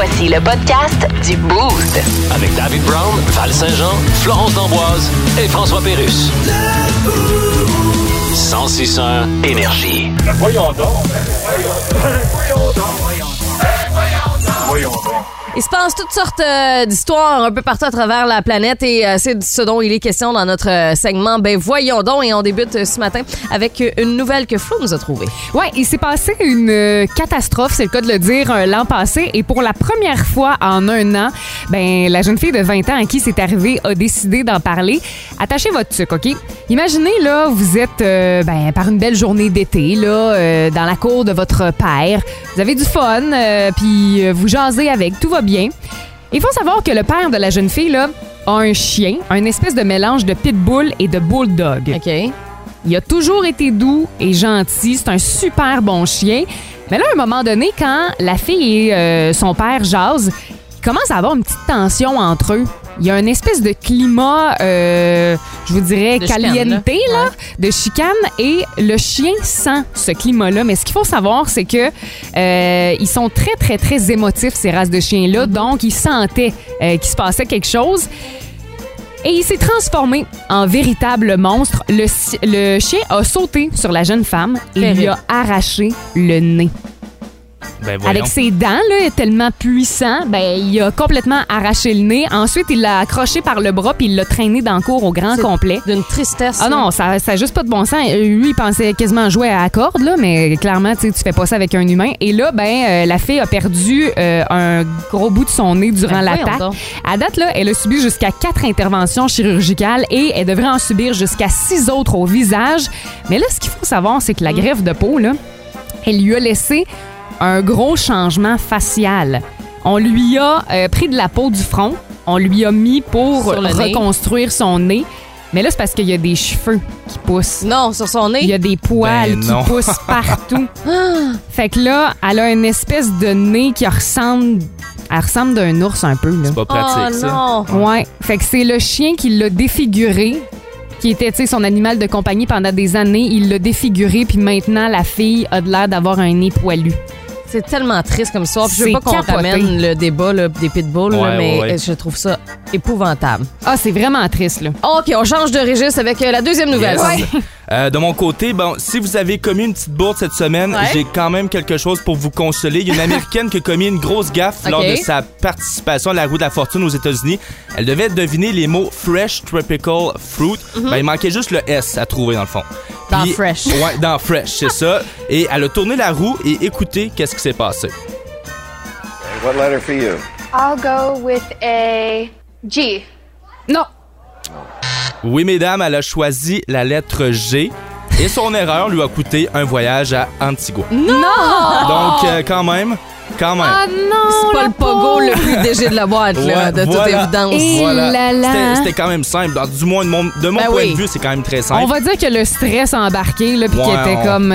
Voici le podcast du Boost. Avec David Brown, Val-Saint-Jean, Florence D'Amboise et François Pérusse. 106.1 Énergie. Voyons donc. Il se passe toutes sortes d'histoires un peu partout à travers la planète et c'est ce dont il est question dans notre segment. Ben voyons donc, et on débute ce matin avec une nouvelle que Flo nous a trouvée. Oui, il s'est passé une catastrophe, c'est le cas de le dire, l'an passé, et pour la première fois en un an, ben la jeune fille de 20 ans à qui c'est arrivé a décidé d'en parler. Attachez votre tuque, OK? Imaginez, là, vous êtes par une belle journée d'été, là, dans la cour de votre père. Vous avez du fun, puis vous jasez avec, tout va bien. Il faut savoir que le père de la jeune fille là, a un chien, un espèce de mélange de pitbull et de bulldog. OK. Il a toujours été doux et gentil. C'est un super bon chien. Mais là, à un moment donné, quand la fille et son père jasent, il commence à avoir une petite tension entre eux. Il y a une espèce de climat, je vous dirais, caliente, là, de chicane. Et le chien sent ce climat-là. Mais ce qu'il faut savoir, c'est que ils sont très, très, très émotifs, ces races de chiens-là. Donc, ils sentaient qu'il se passait quelque chose. Et il s'est transformé en véritable monstre. Le chien a sauté sur la jeune femme et lui a arraché le nez. Ben avec ses dents, là, tellement puissant, ben, il a complètement arraché le nez. Ensuite, il l'a accroché par le bras puis il l'a traîné dans le cours au grand complet. D'une tristesse. Ah non, ça a juste pas de bon sens. Lui, il pensait quasiment jouer à la corde, là, mais clairement, tu fais pas ça avec un humain. Et là, ben, la fille a perdu un gros bout de son nez durant l'attaque. À date, là, elle a subi jusqu'à 4 interventions chirurgicales et elle devrait en subir jusqu'à 6 autres au visage. Mais là, ce qu'il faut savoir, c'est que la greffe de peau, là, elle lui a laissé un gros changement facial. On lui a pris de la peau du front, on lui a mis pour reconstruire son nez. Mais là, c'est parce qu'il y a des cheveux qui poussent. Non, sur son nez. Il y a des poils qui poussent partout. Fait que là, elle a une espèce de nez qui ressemble... Elle ressemble d'un ours un peu. Là. C'est pas pratique, ça. Ouais. Fait que c'est le chien qui l'a défiguré, qui était, tu sais, son animal de compagnie pendant des années. Il l'a défiguré, puis maintenant, la fille a de l'air d'avoir un nez poilu. C'est tellement triste comme histoire. Je veux pas qu'on ramène le débat là, des pitbulls, ouais, là, mais je trouve ça épouvantable. Ah, c'est vraiment triste, là. OK, on change de registre avec la deuxième nouvelle. Yes. Ouais. De mon côté, bon, si vous avez commis une petite bourde cette semaine, j'ai quand même quelque chose pour vous consoler. Il y a une Américaine qui a commis une grosse gaffe lors de sa participation à la Roue de la Fortune aux États-Unis. Elle devait deviner les mots fresh tropical fruit. Ben, il manquait juste le S à trouver dans le fond. Dans puis, fresh. Ouais, dans fresh, c'est ça. Et elle a tourné la roue et écoutez qu'est-ce qui s'est passé. What letter for you? I'll go with a G. Non. Oui, mesdames, elle a choisi la lettre G et son erreur lui a coûté un voyage à Antigua. Non! Donc, quand même. Ah non! C'est pas le pogo le plus DG de la boîte, là, de toute évidence. Et voilà. C'était quand même simple. Alors, du moins, de mon point de vue, c'est quand même très simple. On va dire que le stress a embarqué, là, puis qu'il était comme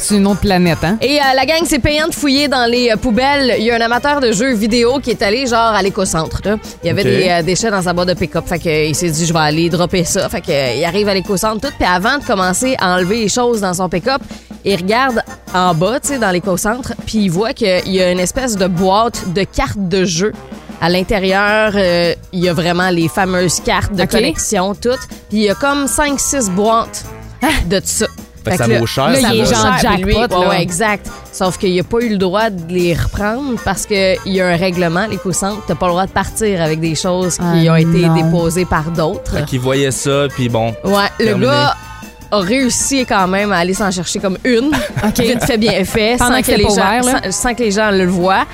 sur une autre planète, hein? Et la gang, c'est payant de fouiller dans les poubelles. Il y a un amateur de jeux vidéo qui est allé, genre, à l'éco-centre, là. Il y avait des déchets dans sa boîte de pick-up. Fait qu'il s'est dit, je vais aller dropper ça. Fait qu'il arrive à l'éco-centre, tout. Puis avant de commencer à enlever les choses dans son pick-up, il regarde en bas, tu sais, dans l'éco-centre, puis il voit qu'il y a une espèce de boîte de cartes de jeu. À l'intérieur, il y a vraiment les fameuses cartes de collection, toutes. Puis il y a comme 5-6 boîtes de ça. Fait que ça vaut cher. Là, il est genre jackpot. Oui, exact. Sauf qu'il n'a pas eu le droit de les reprendre parce qu'il y a un règlement, l'éco-centre, tu n'as pas le droit de partir avec des choses qui ont été déposées par d'autres. Fait qu'il voyait ça, puis bon. Ouais, terminé. Le gars a réussi quand même à aller s'en chercher comme une. Vite fait, bien fait, sans que les gens le voient.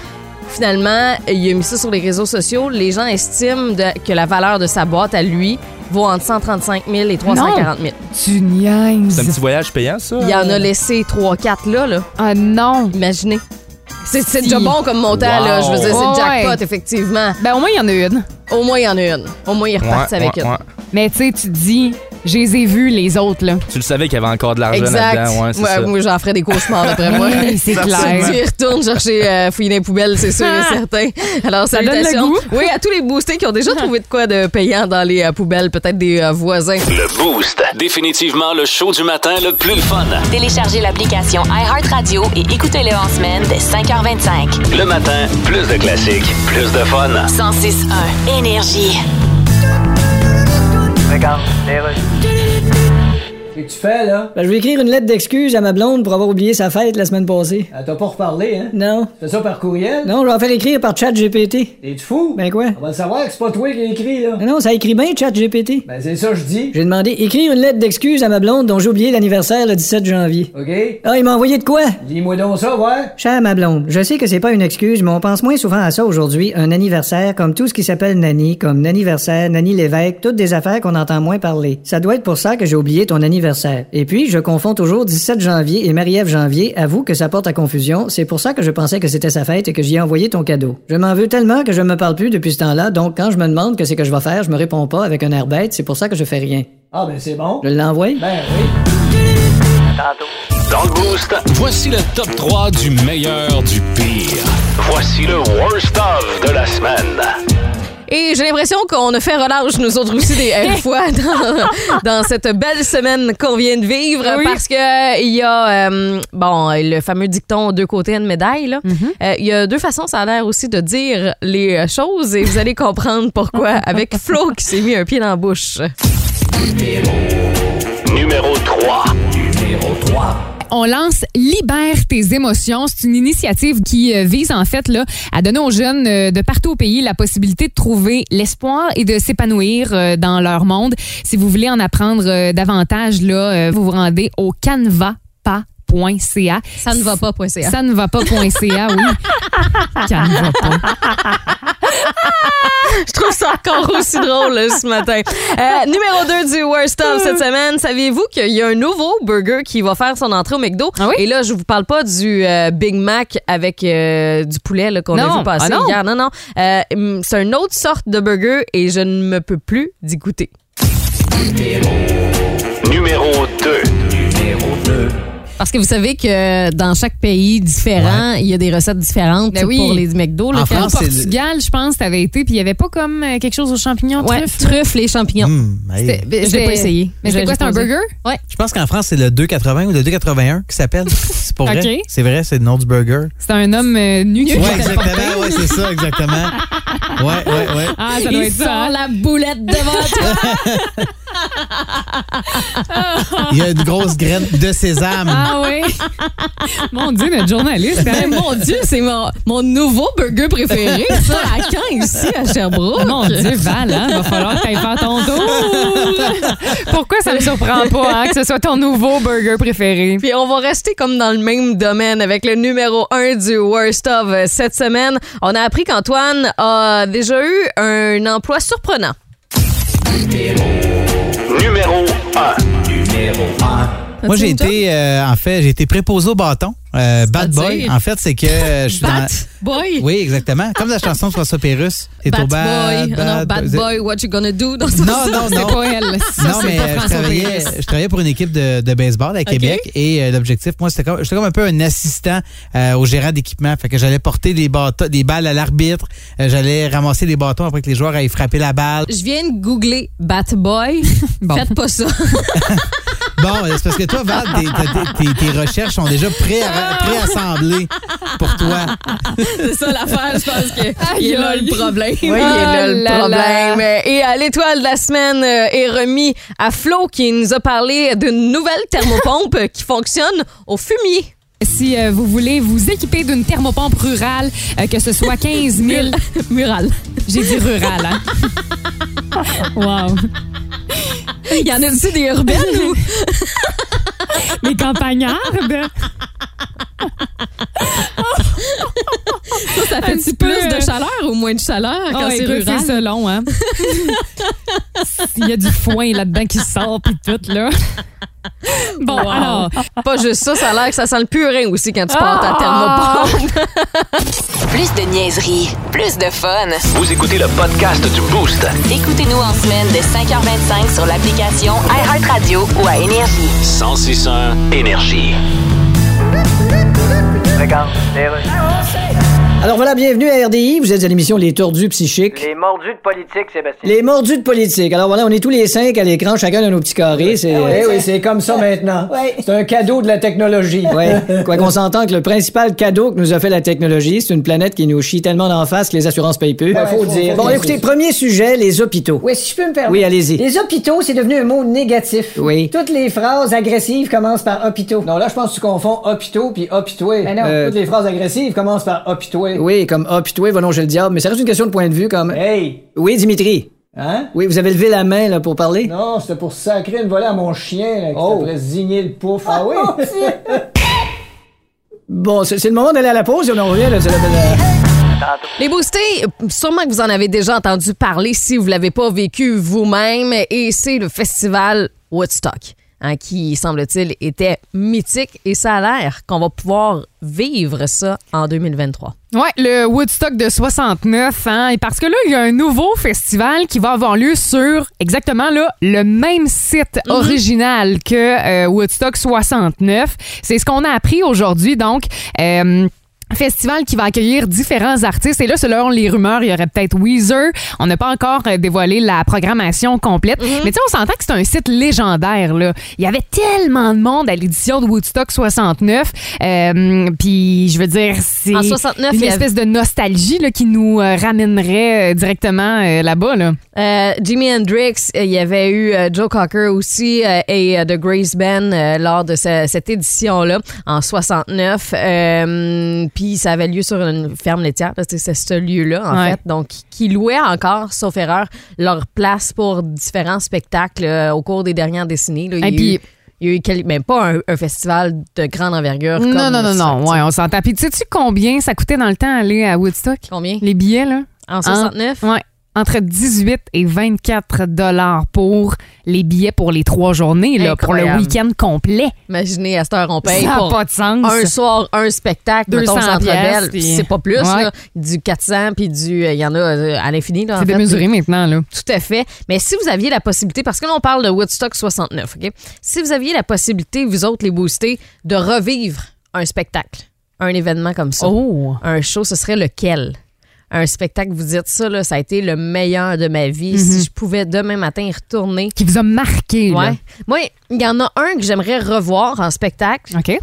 Finalement, il a mis ça sur les réseaux sociaux. Les gens estiment que la valeur de sa boîte à lui vaut entre 135 000 et 340 000. Tu niaises! C'est un petit voyage payant, ça? Il en a laissé 3-4 là. Ah non! Imaginez. C'est déjà bon comme montant, là. Je veux dire, c'est jackpot, effectivement. Ben, au moins, il y en a une. Au moins, il repartent avec une. Mais tu sais, tu dis... Je les ai vus, les autres, là. Tu le savais qu'il y avait encore de l'argent là-dedans. Ouais, c'est ça. Moi, j'en ferais des cauchemars, d'après moi. C'est clair. Tu y retournes chercher fouiller les poubelles, c'est sûr et certain. Alors, salutations. Oui, à tous les boostés qui ont déjà trouvé de quoi de payant dans les poubelles, peut-être des voisins. Le Boost. Définitivement le show du matin le plus fun. Téléchargez l'application iHeartRadio et écoutez-le en semaine dès 5h25. Le matin, plus de classiques, plus de fun. 106.1 Énergie. Regarde, les qu'est-ce que tu fais, là? Ben, je vais écrire une lettre d'excuse à ma blonde pour avoir oublié sa fête la semaine passée. Elle t'a pas reparlé, hein? Non. Tu fais ça par courriel? Non, je vais en faire écrire par Chat GPT. T'es-tu fou? Ben quoi? On va le savoir que c'est pas toi qui l'as écrit, là. Ben non, ça écrit bien, Chat GPT. Ben c'est ça, je dis. J'ai demandé écrire une lettre d'excuse à ma blonde dont j'ai oublié l'anniversaire le 17 janvier. OK. Ah, il m'a envoyé de quoi? Dis-moi donc ça, ouais. Chère ma blonde, je sais que c'est pas une excuse, mais on pense moins souvent à ça aujourd'hui, un anniversaire, comme tout ce qui s'appelle Nanny, comme Nanniversaire, Nanny Lévesque, toutes des affaires qu'on entend moins parler. Ça doit être pour ça que j'ai oublié ton anniversaire. Et puis, je confonds toujours 17 janvier et Marie-Ève Janvier. Avoue que ça porte à confusion. C'est pour ça que je pensais que c'était sa fête et que j'y ai envoyé ton cadeau. Je m'en veux tellement que je me parle plus depuis ce temps-là. Donc, quand je me demande que c'est que je vais faire, je me réponds pas avec un air bête. C'est pour ça que je fais rien. Ah, ben c'est bon. Je l'envoie? Ben oui. Dans le Boost, voici le top 3 du meilleur du pire. Voici le worst of de la semaine. Et j'ai l'impression qu'on a fait relâche, nous autres aussi, des fois dans cette belle semaine qu'on vient de vivre. Oui. Parce que il y a le fameux dicton « deux côtés à une médaille ». Là. Mm-hmm. Il y a deux façons, ça a l'air aussi, de dire les choses. Et vous allez comprendre pourquoi avec Flo qui s'est mis un pied dans la bouche. Numéro 3. On lance « Libère tes émotions ». C'est une initiative qui vise en fait là, à donner aux jeunes de partout au pays la possibilité de trouver l'espoir et de s'épanouir dans leur monde. Si vous voulez en apprendre davantage, là, vous vous rendez au canva.ca. Ça ne va pas.ca. Ça ne va pas.ca, oui. Canva pas. Je trouve ça encore aussi drôle ce matin. Numéro 2 du Worst of cette semaine. Saviez-vous qu'il y a un nouveau burger qui va faire son entrée au McDo? Ah oui? Et là, je vous parle pas du Big Mac avec du poulet là, qu'on a vu passer hier. Non. C'est une autre sorte de burger et je ne me peux plus d'y goûter. Numéro 2. Parce que vous savez que dans chaque pays différent, il y a des recettes différentes pour les McDo. Là, en Portugal, je pense, t'avais été, puis il n'y avait pas comme quelque chose aux champignons, truffes, les champignons. Je l'ai pas essayé. Mais c'était quoi, c'est un burger? Ouais. Je pense qu'en France, c'est le 2,80 ou le 2,81 qui s'appelle. C'est pour vrai. C'est vrai, c'est le nom du burger. C'est un homme nu. Oui, exactement. Oui, c'est ça, exactement. Oui. Ah, ça doit être ça. La boulette devant toi. Il y a une grosse graine de sésame. Ah oui? Mon Dieu, notre journaliste. Hein? Mon Dieu, c'est mon nouveau burger préféré, ça, à Caen, ici, à Sherbrooke. Mon Dieu, Val, hein? Va falloir que t'ailles faire ton tour. Pourquoi ça me surprend pas que ce soit ton nouveau burger préféré? Puis on va rester comme dans le même domaine avec le numéro 1 du Worst of cette semaine. On a appris qu'Antoine a déjà eu un emploi surprenant. Numéro 1. Moi, j'ai été préposé au bâton. Bad Boy. Dire? En fait, c'est que je suis Bad Boy? Oui, exactement. Comme la chanson de François Pérusse. Bad Boy, what you gonna do? Non, c'est pas elle. Je travaillais pour une équipe de baseball à Québec et l'objectif, moi, j'étais comme un peu un assistant au gérant d'équipement. Fait que j'allais porter des balles à l'arbitre. J'allais ramasser les bâtons après que les joueurs aillent frapper la balle. Je viens de googler Bat Boy. Bon. Faites pas ça. Bon, c'est parce que toi, Val, tes recherches sont déjà préassemblées pour toi. C'est ça l'affaire, je pense que il est là le problème. Oui, il est là le problème. Et à l'étoile de la semaine est remis à Flo qui nous a parlé d'une nouvelle thermopompe qui fonctionne au fumier. Si vous voulez vous équiper d'une thermopompe rurale, que ce soit 15 000... Murale. J'ai dit rurale, hein? Wow. Il y en a aussi des urbaines ou... Les campagnardes. ça fait-tu plus de chaleur ou moins de chaleur quand c'est rural? C'est selon, hein? Il y a du foin là-dedans qui sort, puis tout, là. Bon, alors... Pas juste ça, ça a l'air que ça sent le purin aussi quand tu portes ta thermopompe. Plus de niaiserie, plus de fun. Vous écoutez le podcast du Boost. Écoutez-nous en semaine de 5h25 sur l'application iHeartRadio ou à Énergie. 106.1 Énergie. Alors voilà, bienvenue à RDI. Vous êtes à l'émission Les Tordus Psychiques. Les mordus de politique, Sébastien. Les mordus de politique. Alors voilà, on est tous les cinq à l'écran, chacun dans nos petits carrés. C'est, c'est comme ça maintenant. Ouais. C'est un cadeau de la technologie. Ouais. Quoi qu'on s'entende que le principal cadeau que nous a fait la technologie, c'est une planète qui nous chie tellement d'en face que les assurances payent peu. Faut dire. Bon, écoutez, premier sujet, les hôpitaux. Oui, si je peux me permettre. Oui, allez-y. Les hôpitaux, c'est devenu un mot négatif. Oui. Toutes les phrases agressives commencent par hôpitaux. Non, là, je pense que tu confonds hôpitaux puis hôpitoué. Ben non. Toutes les phrases agressives commencent par hôpitoué. Oui, comme « Ah, puis toi, va longer le diable », mais ça reste une question de point de vue comme... Hey! Oui, Dimitri? Hein? Oui, vous avez levé la main là, pour parler? Non, c'était pour sacrer une volée à mon chien là, qui pourrait zigner le pouf. Ah oui? Bon, c'est le moment d'aller à la pause et on en revient là. Les boostés, sûrement que vous en avez déjà entendu parler si vous ne l'avez pas vécu vous-même, et c'est le festival Woodstock. Hein, qui, semble-t-il, était mythique. Et ça a l'air qu'on va pouvoir vivre ça en 2023. Oui, le Woodstock de 69. Hein, et parce que là, il y a un nouveau festival qui va avoir lieu sur exactement là, le même site original que Woodstock 69. C'est ce qu'on a appris aujourd'hui. Donc, festival qui va accueillir différents artistes. Et là, selon les rumeurs, il y aurait peut-être Weezer. On n'a pas encore dévoilé la programmation complète. Mais tu sais, on s'entend que c'est un site légendaire, là. Il y avait tellement de monde à l'édition de Woodstock 69. Puis, je veux dire, c'est en 69, une espèce de nostalgie là, qui nous ramènerait directement là-bas. Là. Jimi Hendrix, il y avait eu Joe Cocker aussi et The Grace Band lors de cette édition-là, en 69. Puis ça avait lieu sur une ferme laitière, parce que c'est ce lieu-là, en fait. Donc, qui louait encore, sauf erreur, leur place pour différents spectacles au cours des dernières décennies. Là, il y a eu pas un festival de grande envergure. Non. Ouais, on s'entend. Puis, sais-tu combien ça coûtait dans le temps aller à Woodstock? Combien? Les billets, là? En 69? Oui. Entre 18 et 24 $ pour les billets pour les 3 journées, là, pour le week-end complet. Imaginez, à cette heure, on paye ça pour pas de sens. Un soir, un spectacle, 200 mettons, Centre Bell, puis c'est pas plus, là, du 400, puis du... Il y en a à l'infini. Là, c'est démesuré maintenant. Là. Tout à fait. Mais si vous aviez la possibilité, parce que là, on parle de Woodstock 69, OK? Si vous aviez la possibilité, vous autres, les boostés, de revivre un spectacle, un événement comme ça, un show, ce serait lequel? Un spectacle, vous dites ça, là, ça a été le meilleur de ma vie. Si je pouvais demain matin y retourner. Qui vous a marqué, là. Ouais. Moi, il y en a un que j'aimerais revoir en spectacle. OK.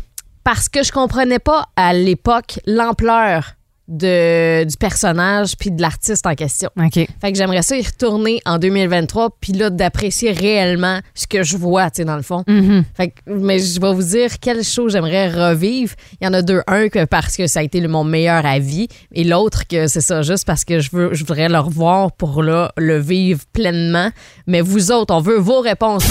Parce que je comprenais pas à l'époque l'ampleur du personnage puis de l'artiste en question. OK. Fait que j'aimerais ça y retourner en 2023 puis là, d'apprécier réellement ce que je vois, tu sais, dans le fond. Fait que, mais je vais vous dire quelle chose j'aimerais revivre. Il y en a deux. Un, que parce que ça a été mon meilleur à vie, et l'autre, que c'est ça, juste parce que je voudrais le revoir pour là, le vivre pleinement. Mais vous autres, on veut vos réponses.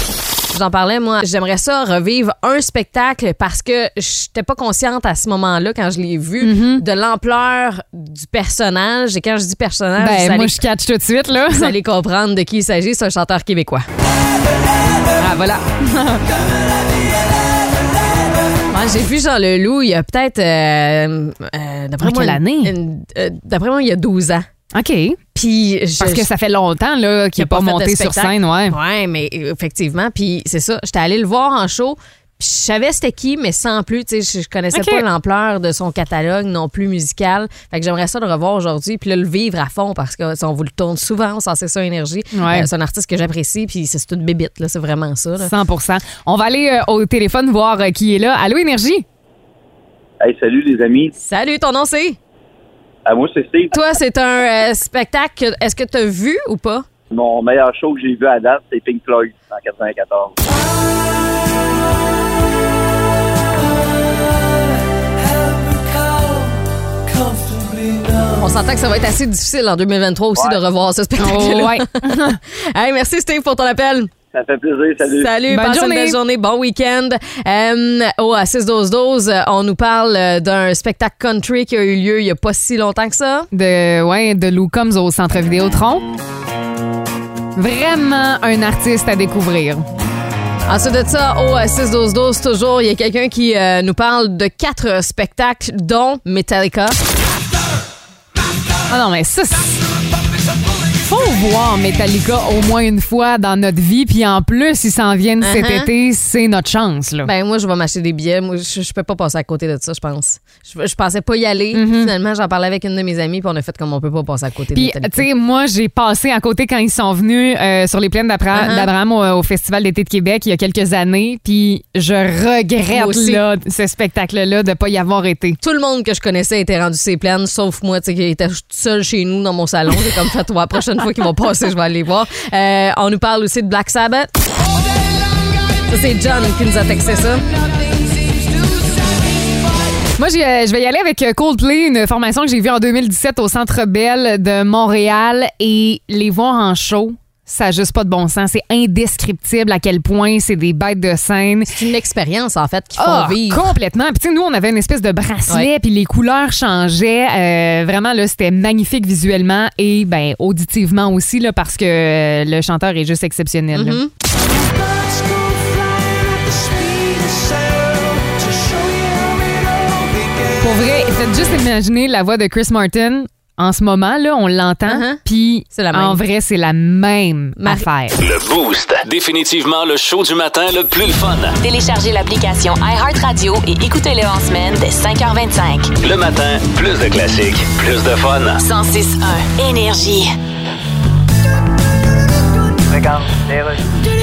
Vous en parlais, moi, j'aimerais ça revivre un spectacle parce que j'étais pas consciente à ce moment-là, quand je l'ai vu, de l'ampleur du personnage. Et quand je dis personnage, je catch tout de suite, là. Vous allez comprendre de qui il s'agit. C'est un chanteur québécois. Ah, voilà. J'ai vu Jean-Leloup il y a peut-être, d'après moi, l'année. D'après moi, il y a 12 ans. OK. Puis parce que ça fait longtemps là, qu'il n'est pas monté sur scène. Oui, mais effectivement. Puis c'est ça, j'étais allée le voir en show. Puis je savais c'était qui, mais sans plus. Tu sais, je connaissais pas l'ampleur de son catalogue non plus musical. Fait que j'aimerais ça le revoir aujourd'hui. Puis là, le vivre à fond parce qu'on vous le tourne souvent. On s'en sait ça, Énergie. Ouais. C'est un artiste que j'apprécie. Puis c'est toute bébite. Là, c'est vraiment ça. Là. 100%. On va aller au téléphone voir qui est là. Allô, Énergie? Hey, salut les amis. Salut, ton nom c'est? Ah, moi, c'est Steve. Toi, c'est un spectacle. Est-ce que tu as vu ou pas? Mon meilleur show que j'ai vu à date, c'est Pink Floyd en 1994. On s'entend que ça va être assez difficile en 2023 aussi de revoir ce spectacle-là. Hey, merci Steve pour ton appel. Ça fait plaisir, salut. Salut, passez une belle journée, bon week-end. À 6-12-12, on nous parle d'un spectacle country qui a eu lieu il n'y a pas si longtemps que ça. De Lou Combs au Centre Vidéotron. Vraiment un artiste à découvrir. Ensuite de ça, au 6-12-12, toujours, il y a quelqu'un qui nous parle de 4 spectacles, dont Metallica. Ah non, mais 6... Faut voir Metallica au moins une fois dans notre vie, puis en plus, ils s'en viennent cet été, c'est notre chance, là. Ben moi, je vais m'acheter des billets. Moi, je peux pas passer à côté de ça, je pense. Je pensais pas y aller. Finalement, j'en parlais avec une de mes amies, puis on a fait comme on peut pas passer à côté de Metallica. Puis, tu sais, moi, j'ai passé à côté quand ils sont venus sur les plaines d'Abraham au Festival d'été de Québec il y a quelques années, puis je regrette, là, ce spectacle-là, de pas y avoir été. Tout le monde que je connaissais était rendu sur les plaines, sauf moi, tu sais, qui était seule chez nous dans mon salon. J'ai comme fait, toi, prochaine fois qu'ils vont passer, je vais aller voir. On nous parle aussi de Black Sabbath. Ça, c'est John qui nous a texté ça. Moi, je vais y aller avec Coldplay, une formation que j'ai vue en 2017 au Centre Bell de Montréal. Et les voir en show, ça n'a juste pas de bon sens. C'est indescriptible à quel point c'est des bêtes de scène. C'est une expérience, en fait, qu'ils font vivre. Complètement. Puis, tu sais, nous, on avait une espèce de bracelet, puis les couleurs changeaient. Vraiment, là, c'était magnifique visuellement et, ben, auditivement aussi, là, parce que le chanteur est juste exceptionnel. Là. Pour vrai, faites juste imaginer la voix de Chris Martin. En ce moment, là, on l'entend, puis en vrai, c'est la même affaire. Le Boost, définitivement le show du matin le plus le fun. Téléchargez l'application iHeartRadio et écoutez-le en semaine dès 5h25. Le matin, plus de classiques, plus de fun. 106.1 Énergie. Regarde, les rues.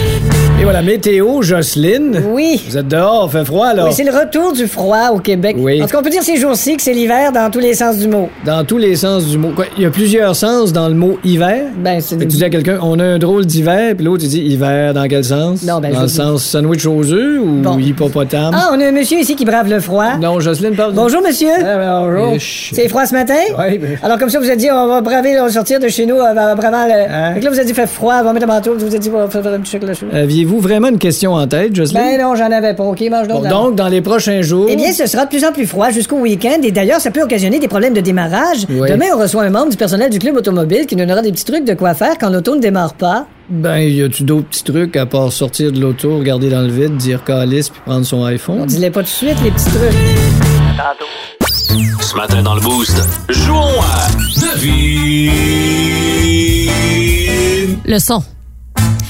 Et voilà, météo, Jocelyne. Oui. Vous êtes dehors, fait froid, là. Oui, c'est le retour du froid au Québec. Oui. En tout cas, on peut dire ces jours-ci que c'est l'hiver dans tous les sens du mot. Dans tous les sens du mot. Quoi, il y a plusieurs sens dans le mot hiver. Ben, c'est... Fait que tu dis à quelqu'un, on a un drôle d'hiver, puis l'autre, tu dis hiver dans quel sens? Non, ben, dans le sens sandwich aux œufs ou hippopotame? Ah, on a un monsieur ici qui brave le froid. Non, Jocelyne parle. Bonjour, monsieur. Bonjour. C'est froid ce matin? Oui. Ben... Alors, comme ça, vous avez dit, on va braver, on va sortir de chez nous, bravant le... Hein? Fait que là, vous avez dit, fait froid, on va mettre un manteau, vous avez dit, on va faire un petit chocolat chaud. Aviez-vous vraiment une question en tête, Jocelyne? Ben non, j'en avais pas. OK, mange donc. Donc, dans les prochains jours... Eh bien, ce sera de plus en plus froid jusqu'au week-end. Et d'ailleurs, ça peut occasionner des problèmes de démarrage. Oui. Demain, on reçoit un membre du personnel du club automobile qui nous donnera des petits trucs de quoi faire quand l'auto ne démarre pas. Ben, y a-tu d'autres petits trucs à part sortir de l'auto, regarder dans le vide, dire calice puis prendre son iPhone? On dis-les pas tout de suite, les petits trucs. Tantôt. Ce matin dans le Boost, jouons à David. Le son.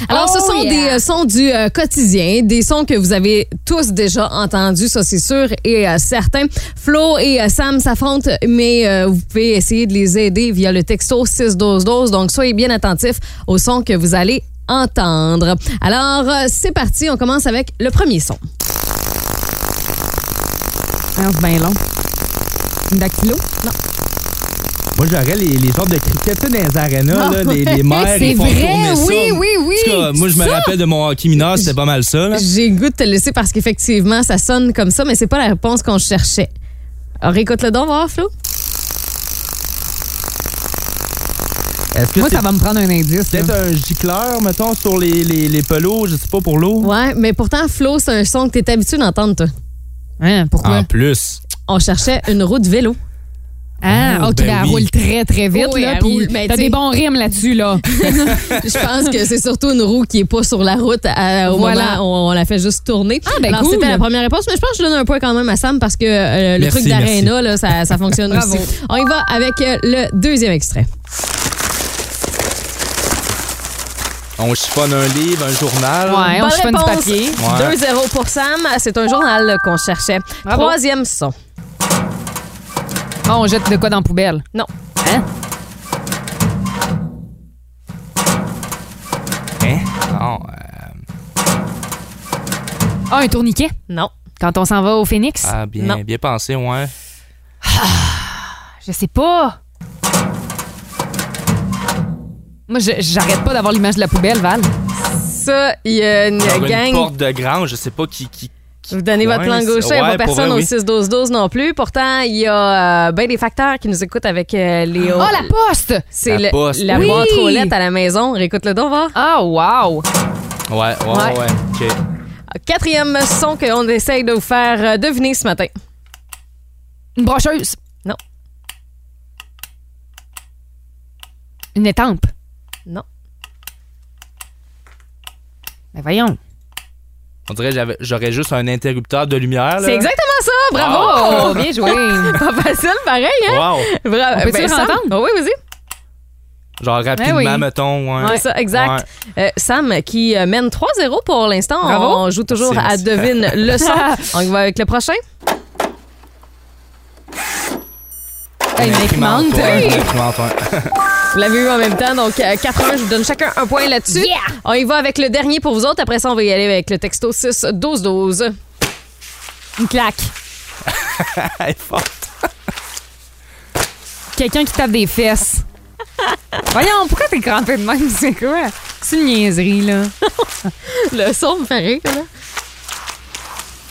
Alors, ce sont des sons du quotidien, des sons que vous avez tous déjà entendus, ça c'est sûr et certain. Flo et Sam s'affrontent, mais vous pouvez essayer de les aider via le texto 6-12-12. Donc, soyez bien attentifs aux sons que vous allez entendre. Alors, c'est parti, on commence avec le premier son. C'est bien long. Une dactylo? Non. Moi, j'aurais les sortes de criquettes dans les arénas, là, les mères, ils font tourner ça. Oui. En tout cas, moi, je me rappelle de mon hockey mineur, c'était pas mal ça. Là. J'ai goût de te laisser parce qu'effectivement, ça sonne comme ça, mais c'est pas la réponse qu'on cherchait. Alors, écoute-le donc, voir, Flo. Est-ce que ça va me prendre un indice. Peut-être un gicleur, mettons, sur les pelouses, je sais pas, pour l'eau. Ouais, mais pourtant, Flo, c'est un son que t'es habitué d'entendre, toi. Hein, pourquoi? En plus. On cherchait une roue de vélo. Ah, OK, elle roule très, très vite. Oui, là, puis t'as des bons rimes là-dessus, là. Je pense que c'est surtout une roue qui n'est pas sur la route. Au moment, on la fait juste tourner. Ah, ben Alors, c'était la première réponse, mais je pense que je donne un point quand même à Sam parce que le truc d'Arena, là, ça fonctionne aussi. On y va avec le deuxième extrait. On chiffonne un livre, un journal. Ouais, on chiffonne du papier. 2-0 pour Sam. C'est un journal qu'on cherchait. Bravo. Troisième son. On jette de quoi dans la poubelle? Non. Hein? Non. Un tourniquet? Non. Quand on s'en va au Phoenix? Ah, bien pensé, ouais. Je sais pas. Moi, j'arrête pas d'avoir l'image de la poubelle, Val. Ça, il y a une gang. Une porte de grange, je sais pas qui... Vous donnez votre plan gaucher, il n'y a pas personne au 6-12-12 non plus. Pourtant, il y a bien des facteurs qui nous écoutent avec Léo. Oh, la poste! C'est la boîte roulette à la maison. Réécoute-le donc, va. Ah, wow! Ouais. OK. Quatrième son qu'on essaye de vous faire deviner ce matin. Une brocheuse. Non. Une étampe. Non. Ben voyons. On dirait que j'aurais juste un interrupteur de lumière. Là. C'est exactement ça! Bravo! Oh, bien joué! Pas facile, pareil, hein? Wow! Bravo. On peut-tu le entendre? Oh, oui, vas-y. Genre rapidement, oui. Mettons. Ouais. Ouais, ça, exact. Ouais. Sam qui mène 3-0 pour l'instant. Bravo. On joue toujours à devine le son. On va avec le prochain. Une imprimante. Vous l'avez eu en même temps, donc 4-1, je vous donne chacun un point là-dessus. Yeah! On y va avec le dernier pour vous autres. Après ça, on va y aller avec le texto 6-12-12. Une claque. Elle est forte. Quelqu'un qui tape des fesses. Voyons, pourquoi t'es crampé de même? C'est quoi? C'est une niaiserie, là. Le son me fait rire, là.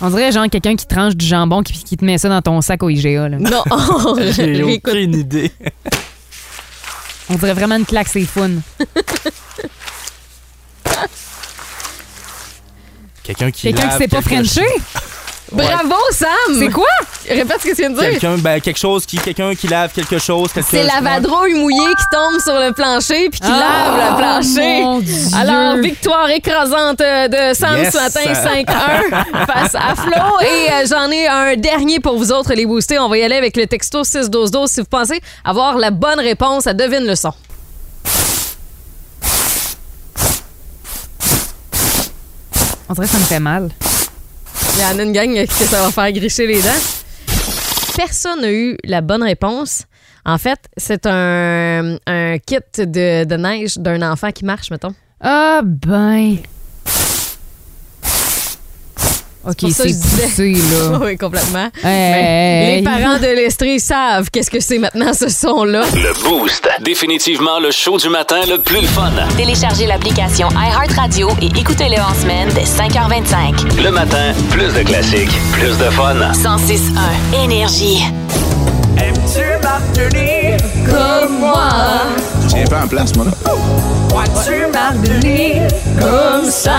On dirait genre quelqu'un qui tranche du jambon qui te met ça dans ton sac au IGA, là. Non, j'ai aucune idée. On dirait vraiment une claque, c'est fun. Quelqu'un qui s'est pas frenché? Ouais. Bravo, Sam! C'est quoi? Répète ce que tu viens de dire. Quelqu'un qui lave quelque chose. C'est la vadrouille mouillée qui tombe sur le plancher puis qui lave le plancher. Mon Dieu. Alors, victoire écrasante de Sam ce matin, 5-1 face à Flo. Et j'en ai un dernier pour vous autres, les boostés. On va y aller avec le texto 6-12-12 si vous pensez avoir la bonne réponse à devine le son. On dirait que ça me fait mal. Il y en a une gang qui ça va faire gricher les dents. Personne n'a eu la bonne réponse. En fait, c'est un kit de neige d'un enfant qui marche, mettons. Ah ben... OK, c'est poussé, là. Oui, complètement. Hey. Les parents de l'Estrie savent qu'est-ce que c'est maintenant, ce son-là. Le Boost. Définitivement le show du matin le plus le fun. Téléchargez l'application iHeartRadio et écoutez-le en semaine dès 5h25. Le matin, plus de classiques, plus de fun. 106.1 Énergie. Aimes-tu Marc Denis comme moi? Je tiens pas en place, moi, là. Vois-tu Marc Denis comme ça?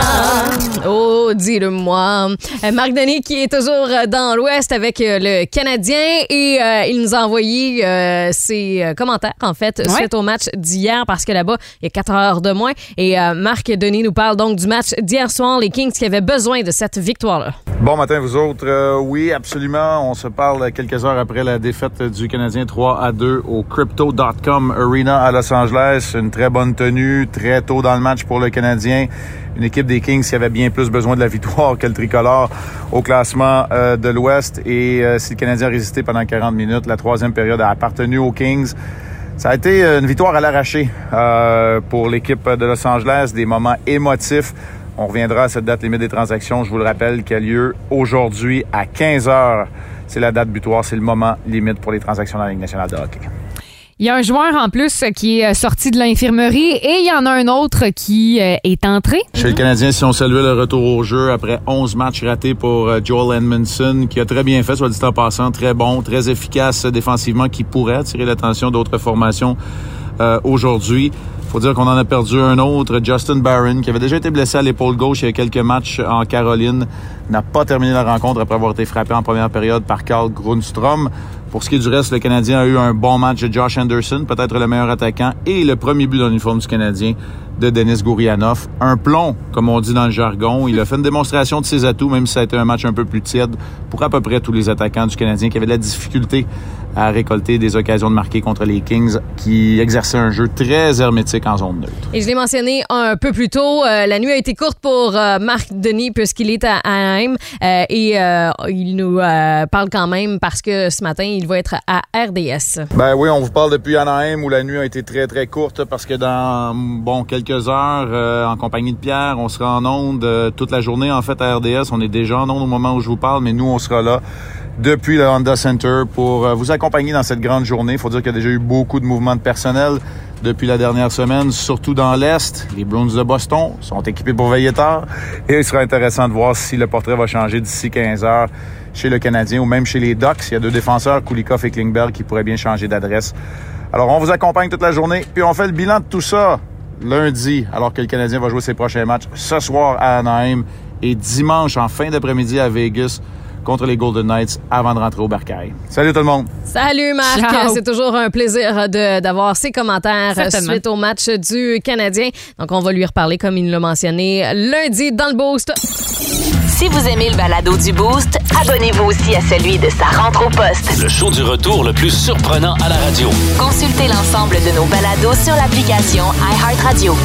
Oh, dis-le-moi. Marc Denis qui est toujours dans l'Ouest avec le Canadien et il nous a envoyé ses commentaires, en fait, suite au match d'hier parce que là-bas, il y a 4 heures de moins. Et Marc Denis nous parle donc du match d'hier soir, les Kings qui avaient besoin de cette victoire-là. Bon matin, vous autres. Oui, absolument. On se parle quelques heures après la défaite du Canadien 3-2 au Crypto.com Arena à Los Angeles. Une très bonne tenue, très tôt dans le match pour le Canadien. Une équipe des Kings qui avait bien plus besoin de la victoire que le tricolore au classement de l'Ouest. Et si le Canadien a résisté pendant 40 minutes, la troisième période a appartenu aux Kings. Ça a été une victoire à l'arraché pour l'équipe de Los Angeles. Des moments émotifs. On reviendra à cette date limite des transactions, je vous le rappelle, qui a lieu aujourd'hui à 15h. C'est la date butoir, c'est le moment limite pour les transactions dans la Ligue nationale de hockey. Il y a un joueur en plus qui est sorti de l'infirmerie et il y en a un autre qui est entré. Chez le Canadien, si on saluait le retour au jeu après 11 matchs ratés pour Joel Edmondson, qui a très bien fait, soit dit en passant, très bon, très efficace défensivement, qui pourrait attirer l'attention d'autres formations aujourd'hui. Faut dire qu'on en a perdu un autre, Justin Barron, qui avait déjà été blessé à l'épaule gauche il y a quelques matchs en Caroline, n'a pas terminé la rencontre après avoir été frappé en première période par Karl Grundstrom. Pour ce qui est du reste, le Canadien a eu un bon match de Josh Anderson, peut-être le meilleur attaquant, et le premier but dans l'uniforme du Canadien de Denis Gourianoff. Un plomb, comme on dit dans le jargon. Il a fait une démonstration de ses atouts, même si ça a été un match un peu plus tiède, pour à peu près tous les attaquants du Canadien qui avaient de la difficulté à récolter des occasions de marquer contre les Kings, qui exerçaient un jeu très hermétique en zone neutre. Et je l'ai mentionné un peu plus tôt, la nuit a été courte pour Marc Denis, puisqu'il est à Anaheim, et il nous parle quand même parce que ce matin, il va être à RDS. Ben oui, on vous parle depuis Anaheim, où la nuit a été très, très courte, parce que dans, quelques heures, en compagnie de Pierre, on sera en onde toute la journée, en fait, à RDS. On est déjà en onde au moment où je vous parle, mais nous, on sera là depuis le Honda Center pour vous accompagner dans cette grande journée. Il faut dire qu'il y a déjà eu beaucoup de mouvements de personnel depuis la dernière semaine, surtout dans l'Est. Les Bruins de Boston sont équipés pour veiller tard et il sera intéressant de voir si le portrait va changer d'ici 15 heures chez le Canadien ou même chez les Ducks. Il y a deux défenseurs, Kulikov et Klingberg, qui pourraient bien changer d'adresse. Alors, on vous accompagne toute la journée puis on fait le bilan de tout ça lundi, alors que le Canadien va jouer ses prochains matchs ce soir à Anaheim et dimanche en fin d'après-midi à Vegas contre les Golden Knights avant de rentrer au bercail. Salut tout le monde! Salut Marc! Ciao. C'est toujours un plaisir d'avoir ses commentaires suite au match du Canadien. Donc on va lui reparler comme il l'a mentionné lundi dans le Boost. Si vous aimez le balado du Boost, abonnez-vous aussi à celui de Sa rentre au poste. Le show du retour le plus surprenant à la radio. Consultez l'ensemble de nos balados sur l'application iHeartRadio.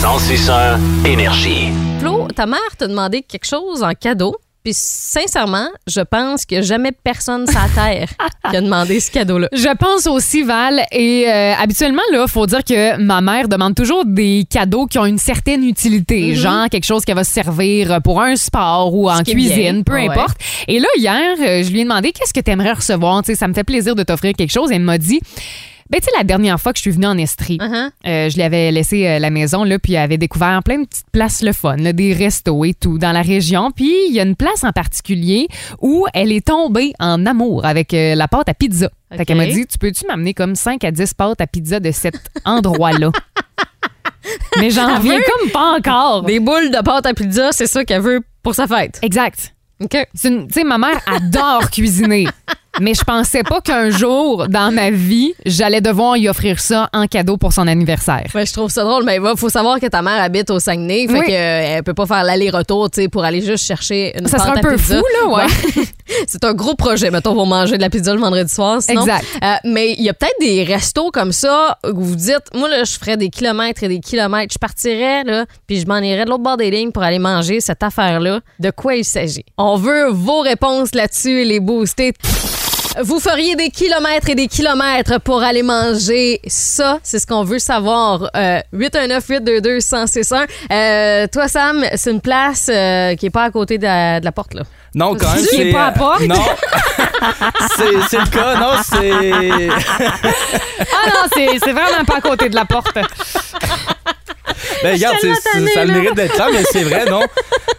106.1 Énergie. Flo, ta mère t'a demandé quelque chose en cadeau, puis sincèrement, je pense qu'il n'y a jamais personne sur la Terre qui a demandé ce cadeau-là. Je pense aussi, Val, et habituellement, là, faut dire que ma mère demande toujours des cadeaux qui ont une certaine utilité, genre quelque chose qui va se servir pour un sport ou en cuisine, peu importe. Et là, hier, je lui ai demandé qu'est-ce que t'aimerais recevoir, tu sais, ça me fait plaisir de t'offrir quelque chose, elle m'a dit... Ben, tu sais, la dernière fois que je suis venue en Estrie, je lui avais laissé la maison, là, puis elle avait découvert plein de petites places le fun, là, des restos et tout, dans la région. Puis, il y a une place en particulier où elle est tombée en amour avec la pâte à pizza. Okay. Fait qu'elle m'a dit, tu peux-tu m'amener comme 5 à 10 pâtes à pizza de cet endroit-là? Mais j'en reviens comme pas encore. Des boules de pâte à pizza, c'est ça qu'elle veut pour sa fête. Exact. Okay. Tu sais, ma mère adore cuisiner. Mais je pensais pas qu'un jour, dans ma vie, j'allais devoir lui offrir ça en cadeau pour son anniversaire. Ouais, je trouve ça drôle, mais il faut savoir que ta mère habite au Saguenay, fait qu'elle peut pas faire l'aller-retour pour aller juste chercher une pâte à pizza. Ça serait un peu fou, là, ouais. C'est un gros projet, mettons, pour manger de la pizza le vendredi soir, sinon. Exact. Mais il y a peut-être des restos comme ça où vous dites, moi, là, je ferais des kilomètres et des kilomètres, je partirais, là, puis je m'en irais de l'autre bord des lignes pour aller manger cette affaire-là. De quoi il s'agit? On veut vos réponses là-dessus, les booster. Vous feriez des kilomètres et des kilomètres pour aller manger ça? C'est ce qu'on veut savoir. 819-822-1061. Toi, Sam, c'est une place qui n'est pas à côté de la porte, là. Non, quand même. Qui n'est pas à porte? Non. C'est le cas, non? Ah non, c'est vraiment pas à côté de la porte. Ben, regarde, ça a le mérite d'être là, mais c'est vrai, non?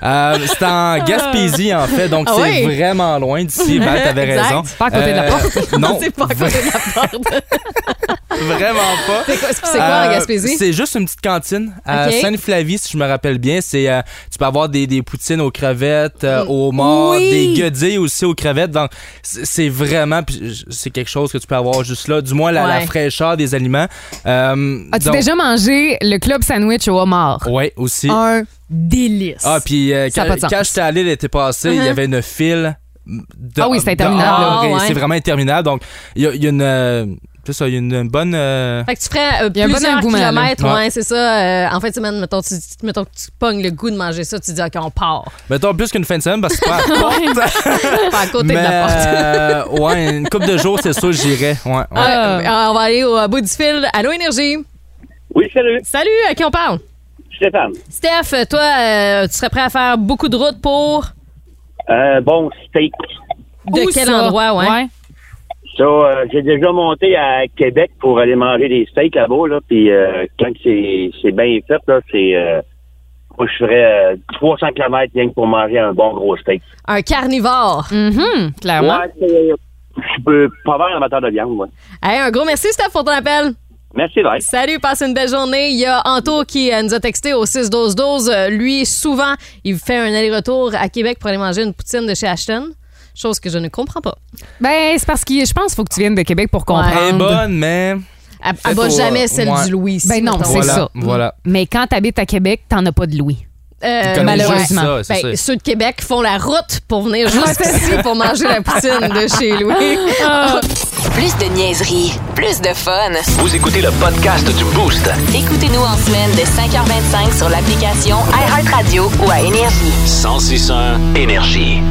C'est en Gaspésie, en fait, donc c'est vraiment loin d'ici. Ben, t'avais raison. C'est pas à côté de la porte. Non, c'est pas à côté de la porte. Vraiment pas. C'est quoi en Gaspésie? C'est juste une petite cantine à Sainte-Flavie, si je me rappelle bien. C'est, tu peux avoir des poutines aux crevettes, aux morts, des guedilles aussi aux crevettes. Donc, c'est vraiment... C'est quelque chose que tu peux avoir juste là. Du moins, la fraîcheur des aliments. As-tu déjà mangé le club sandwich au homard? Oui, aussi. Un délice. Ah, puis quand j'étais allé l'été passé, il y avait une file de... Ah oui, c'était interminable. C'est vraiment interminable. Donc, il y a une... C'est ça, il y a une bonne... Fait que tu ferais plusieurs kilomètres, c'est ça. En fin de semaine, mettons que tu pognes le goût de manger ça, tu dis, OK, on part. Mettons plus qu'une fin de semaine, parce que c'est pas à pas à côté de la porte. Ouais, une couple de jours, c'est sûr, j'irais. Ouais. On va aller au bout du fil. Allô, Énergie? Oui, salut. Salut, à qui on parle? Stéphane. Steph, toi, tu serais prêt à faire beaucoup de route pour? Bon, steak. De quel endroit, ouais? Ça, j'ai déjà monté à Québec pour aller manger des steaks là-bas, là, puis quand c'est bien fait, là, c'est... moi, je ferais 300 km rien que pour manger un bon gros steak. Un carnivore. Clairement. Ouais, je peux pas avoir un amateur de viande, moi. Hey, un gros merci, Steph, pour ton appel. Merci, Val. Salut, passe une belle journée. Il y a Anto qui nous a texté au 6-12-12. Lui, souvent, il fait un aller-retour à Québec pour aller manger une poutine de chez Ashton. Chose que je ne comprends pas. Ben, c'est parce que je pense qu'il faut que tu viennes de Québec pour comprendre. Elle est bonne, mais... Elle bat jamais celle du Louis. Ben non, c'est ça. Voilà. Mais quand t'habites à Québec, t'en as pas de Louis. Malheureusement. Ben, ceux de Québec font la route pour venir jusqu'ici pour manger la poutine de chez Louis. Plus de niaiserie, plus de fun. Vous écoutez le podcast du Boost. Écoutez-nous en semaine de 5h25 sur l'application iHeartRadio ou à Énergie. 106.1 Énergie.